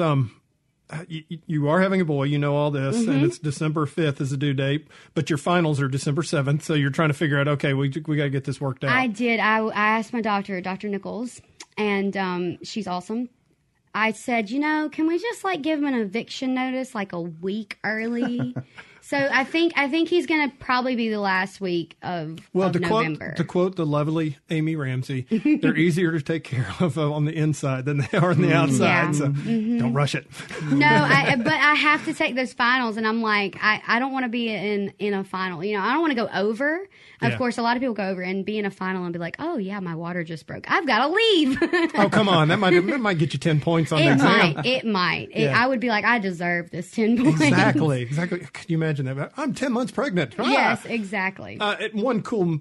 you are having a boy, you know all this, and it's December 5th is the due date, but your finals are December 7th, so you're trying to figure out, okay, we got to get this worked out. I did. I asked my doctor, Dr. Nichols, and she's awesome. I said, you know, can we just like give him an eviction notice like a week early? So I think he's going to probably be the last week of November. To quote the lovely Amy Ramsey, they're easier to take care of on the inside than they are on the outside. Yeah. So don't rush it. No, but I have to take those finals, and I'm like, I don't want to be in a final. You know, I don't want to go over. Of course, a lot of people go over and be in a final and be like, oh, yeah, my water just broke. I've got to leave. Oh, come on. That might get you 10 points on the exam. It might. Yeah. I would be like, I deserve this 10 points. Exactly. Can you imagine? I'm 10 months pregnant. Yes, exactly. One cool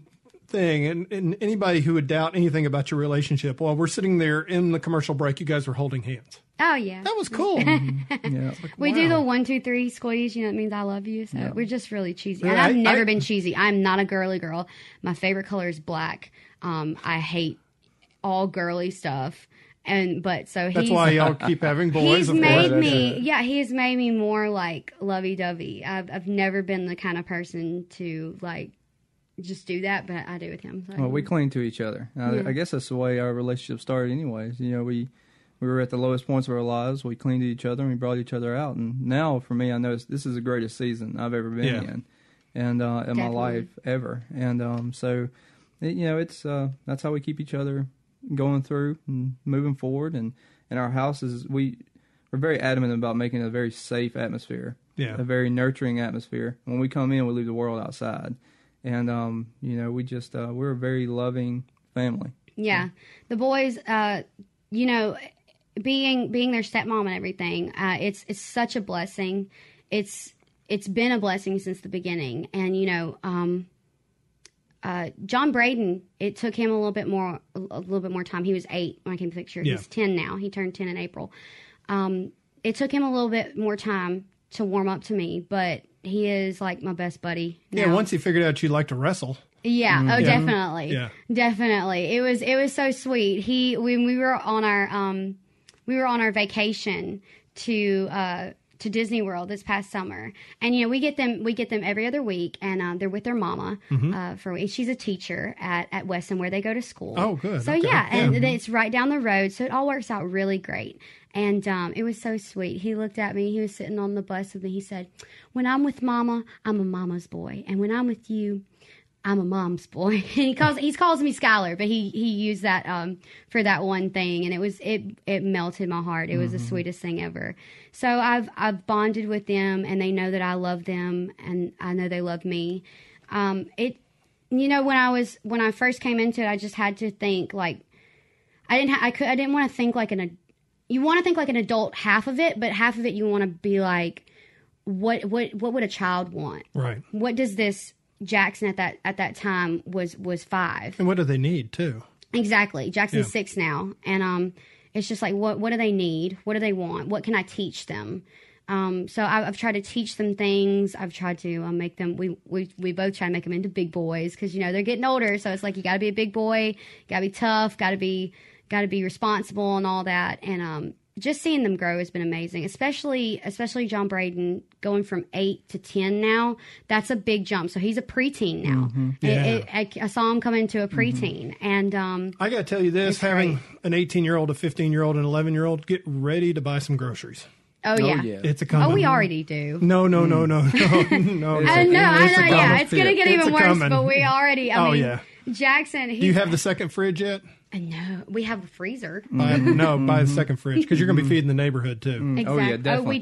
thing, and anybody who would doubt anything about your relationship, while we're sitting there in the commercial break, you guys were holding hands. Oh, yeah. That was cool. Yeah, was like, we do the 1, 2, 3 squeeze. You know, it means I love you. So we're just really cheesy. And I've never been cheesy. I'm not a girly girl. My favorite color is black. I hate all girly stuff. That's why y'all keep having boys. He's made me more like lovey-dovey. I've never been the kind of person to like just do that, but I do with him. So. Well, we cling to each other. I guess that's the way our relationship started, anyways. You know, we were at the lowest points of our lives. We clinged to each other and we brought each other out. And now, for me, I know this is the greatest season I've ever been in, and in my life ever. And so that's how we keep each other going through and moving forward, and our house is we're very adamant about making a very safe atmosphere, a very nurturing atmosphere. When we come in, we leave the world outside, and we just we're a very loving family. Yeah, the boys, being their stepmom and everything, it's such a blessing. It's been a blessing since the beginning, and John Braden, it took him a little bit more time. He was 8 when I came to the picture. Yeah. He's 10 now. He turned 10 in April. It took him a little bit more time to warm up to me, but he is like my best buddy now. Yeah, once he figured out you like to wrestle. Yeah. Mm-hmm. Oh, yeah. Definitely. Yeah. Definitely. It was so sweet. When we were on our vacation to Disney World this past summer, and we get them every other week, and they're with their mama for a week. She's a teacher at Weston where they go to school. Oh, good. So okay. And it's right down the road, so it all works out really great. And it was so sweet. He looked at me. He was sitting on the bus with me. He said, "When I'm with Mama, I'm a mama's boy, and when I'm with you, I'm a mom's boy." And he calls me Skylar, but he used that for that one thing, and it melted my heart. It was the sweetest thing ever. So I've bonded with them, and they know that I love them, and I know they love me. When I first came into it, I just had to think like I didn't want to think like you want to think like an adult half of it, but half of it you want to be like what would a child want? Right. What does this Jackson at that time was 5. And what do they need too? Exactly. Jackson's 6 now, and It's just like, what do they need? What do they want? What can I teach them? So I've tried to teach them things. I've tried to make them, we both try to make them into big boys because, you know, they're getting older. So it's like, you got to be a big boy, got to be tough, got to be responsible and all that. And just seeing them grow has been amazing, especially John Braden going from 8 to 10 now. That's a big jump. So he's a preteen now. Mm-hmm. Yeah. I saw him come into a preteen, mm-hmm. and I got to tell you this: having an 18-year-old, a 15-year-old, an 11-year-old, get ready to buy some groceries. Oh yeah. It's a coming. Oh, we already do. No. I know. Yeah, it's going to get even worse, but we already, I mean, Jackson. Do you have the second fridge yet? No, we have a freezer. Buy the second fridge because you're going to be feeding the neighborhood too. Exactly. Oh, yeah, definitely. Oh, we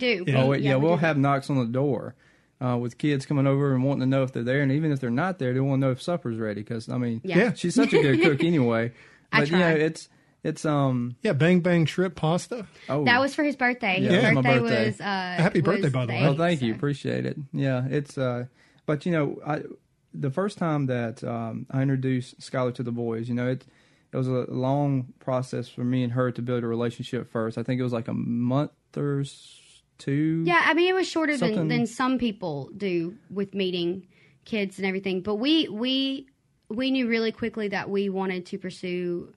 do. Yeah. We'll have knocks on the door with kids coming over and wanting to know if they're there. And even if they're not there, they want to know if supper's ready because, I mean, she's such a good cook anyway. But, I try. You know, Bang Bang Shrimp Pasta. Oh, that was for his birthday. His birthday was happy birthday, by the way. Oh, thank you, appreciate it. Yeah, it's but you know, the first time that I introduced Skylar to the boys, you know, it was a long process for me and her to build a relationship first. I think it was like a month or two. Yeah, I mean, it was shorter than some people do with meeting kids and everything, but we knew really quickly that we wanted to pursue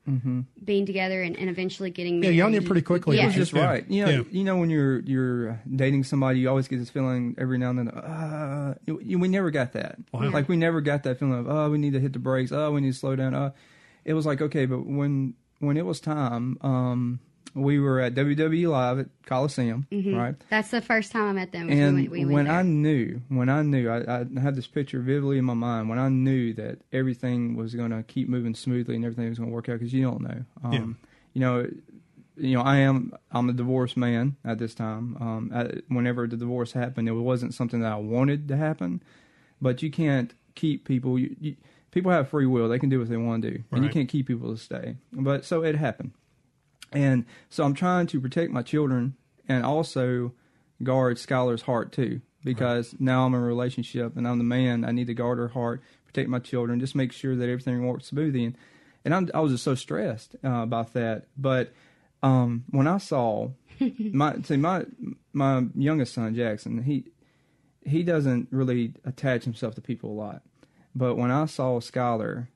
being together and eventually getting married. Yeah, y'all knew pretty quickly. Yeah. It was just right. You know, when you're dating somebody, you always get this feeling every now and then, we never got that. Wow. Like, we never got that feeling of, oh, we need to hit the brakes. Oh, we need to slow down. It was like, okay, but when it was time, we were at WWE Live at Coliseum, right? That's the first time I met them. And I have this picture vividly in my mind, when I knew that everything was going to keep moving smoothly and everything was going to work out, because you don't know. You know, I'm a divorced man at this time. Whenever the divorce happened, it wasn't something that I wanted to happen, but you can't keep people. People have free will. They can do what they want to do, and you can't keep people to stay. But so it happened. And so I'm trying to protect my children and also guard Skylar's heart too, because now I'm in a relationship and I'm the man. I need to guard her heart, protect my children, just make sure that everything works smoothly. And I was just so stressed about that. But when I saw my youngest son, Jackson, he doesn't really attach himself to people a lot. But when I saw Skylar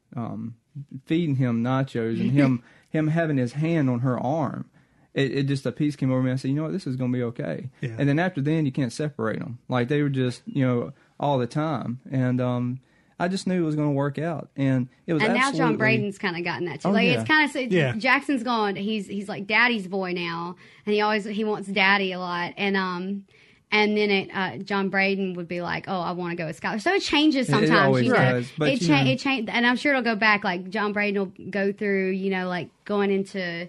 feeding him nachos and him having his hand on her arm, it just a piece came over me. I said, you know what, this is going to be okay. Yeah. And then after then, you can't separate them. Like, they were just, you know, all the time. And I just knew it was going to work out. And it was absolutely... now John Braden's kind of gotten that too. It's kind of... Jackson's gone. He's like daddy's boy now. And he wants daddy a lot. And then John Braden would be like, "Oh, I want to go with Skylar." So it changes sometimes. It always does. But it changed, and I'm sure it'll go back. Like, John Braden will go through, you know, like going into,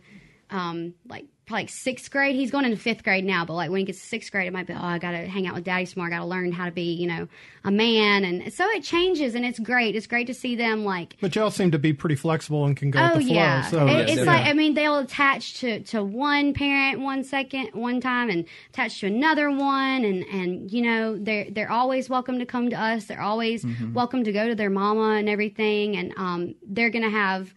like probably 6th grade. He's going into 5th grade now, but like when he gets to 6th grade, it might be, "Oh, I got to hang out with Daddy some more. I got to learn how to be, you know, a man." And so it changes, and it's great. It's great to see them like. But y'all seem to be pretty flexible and can go with the flow. So it's like, I mean, they'll attach to one parent one time, and attach to another one, and you know, they're always welcome to come to us. They're always welcome to go to their mama and everything, and they're gonna have.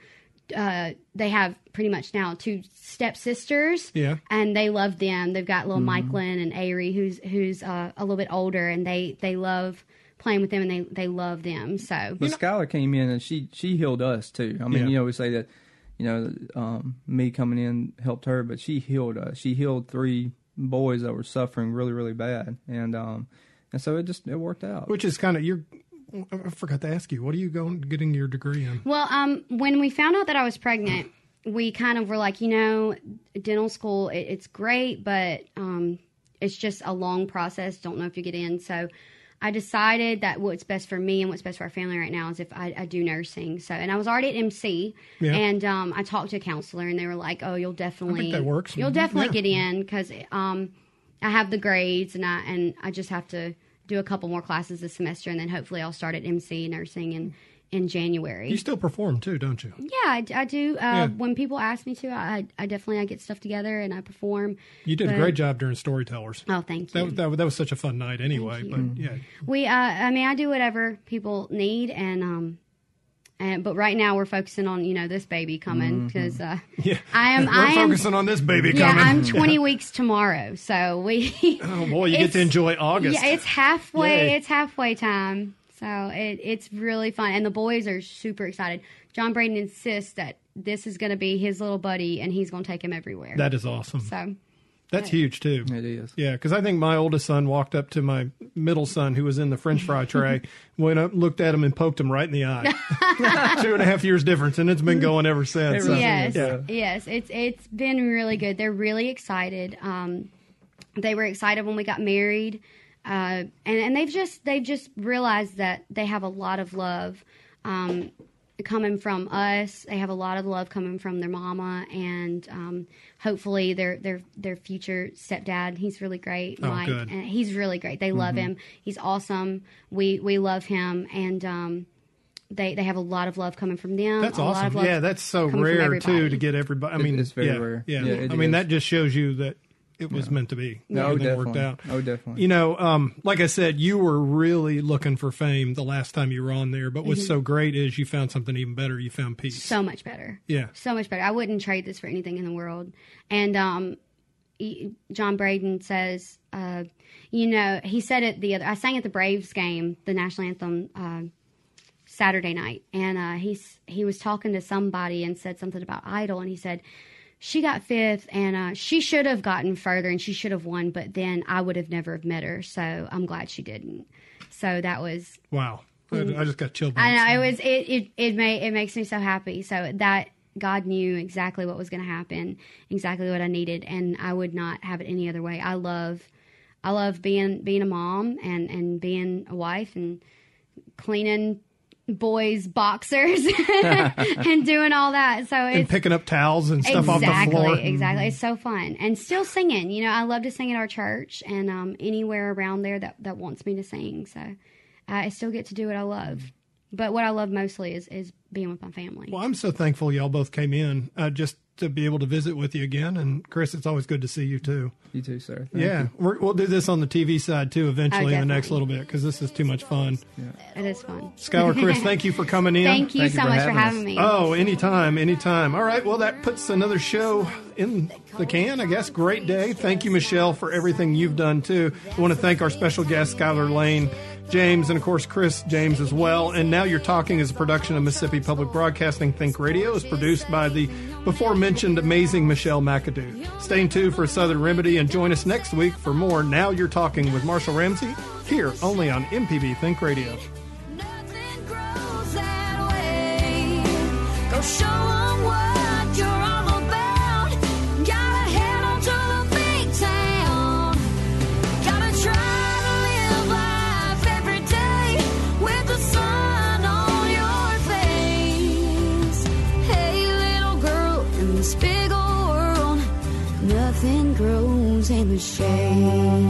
They have pretty much now 2 stepsisters, and they love them. They've got little Mike Lynn and Avery, who's a little bit older, and they love playing with them, and they love them. So, but Skylar came in and she healed us too. I mean, you know, we say that, you know, me coming in helped her, but she healed us. She healed 3 boys that were suffering really, really bad, and so it worked out. Which is kind of your. I forgot to ask you, what are you getting your degree in? Well, when we found out that I was pregnant, we kind of were like, you know, dental school, it's great, but it's just a long process. Don't know if you get in. So I decided that what's best for me and what's best for our family right now is if I do nursing. So, and I was already at MC, and I talked to a counselor, and they were like, "Oh, you'll definitely, I think that works. You'll definitely get in because I have the grades, and I just have to." Do a couple more classes this semester, and then hopefully I'll start at MC nursing in January. You still perform too, don't you? Yeah, I do. When people ask me to, I definitely get stuff together and I perform. You did a great job during Storytellers. Oh, thank you. That was such a fun night anyway. But I do whatever people need, and But right now we're focusing on, you know, this baby coming because I am focusing on this baby coming. I'm 20 weeks tomorrow, so we. Oh boy, you get to enjoy August. Yeah, it's halfway. Yay. It's halfway time, so it's really fun, and the boys are super excited. John Braden insists that this is going to be his little buddy, and he's going to take him everywhere. That is awesome. So. That's huge, too. It is. Yeah, because I think my oldest son walked up to my middle son, who was in the French fry tray, went up, looked at him, and poked him right in the eye. 2.5 years difference, and it's been going ever since. So. Yes. It's been really good. They're really excited. They were excited when we got married, and they've just realized that they have a lot of love coming from us. They have a lot of love coming from their mama and hopefully their future stepdad. He's really great. Mike. Good. And he's really great. They love him. He's awesome. We love him, and they have a lot of love coming from them. That's awesome. Yeah, that's so rare too, to get everybody. I mean, it's very rare. Yeah. I mean, that just shows you that it was meant to be. Everything worked out. Oh, definitely. You know, like I said, you were really looking for fame the last time you were on there. But what's so great is you found something even better. You found peace. So much better. Yeah. So much better. I wouldn't trade this for anything in the world. And John Braden says, you know, he said it the other. I sang at the Braves game, the national anthem Saturday night, and he was talking to somebody and said something about Idol, and he said, she got fifth, and she should have gotten further, and she should have won, but then I would have never have met her, so I'm glad she didn't. So that was... Wow. I just got chilled. I know. It was, it makes me so happy. So that God knew exactly what was going to happen, exactly what I needed, and I would not have it any other way. I love being a mom and being a wife and cleaning boys' boxers and doing all that. So it's, and picking up towels and stuff off the floor. Exactly. It's so fun. And still singing. You know, I love to sing at our church and anywhere around there that wants me to sing. So I still get to do what I love. But what I love mostly is being with my family. Well, I'm so thankful y'all both came in just to be able to visit with you again. And, Chris, it's always good to see you, too. You too, sir. Thank you. We'll do this on the TV side, too, eventually in the next little bit because this is too much fun. Yeah. It is fun. Skylar, Chris, thank you for coming in. Thank you so much for having me. Oh, anytime. All right, well, that puts another show in the can, I guess. Great day. Thank you, Michelle, for everything you've done, too. I want to thank our special guest, Skylar Laine, James, and, of course, Chris James as well. And Now You're Talking is a production of Mississippi Public Broadcasting. Think Radio is produced by the before-mentioned amazing Michelle McAdoo. Stay tuned for Southern Remedy and join us next week for more Now You're Talking with Marshall Ramsey, here only on MPB Think Radio. Nothing grows that way. Go show 'em what you're all about. Gotta head on to the big town. Gotta try. This big old world, nothing grows in the shade.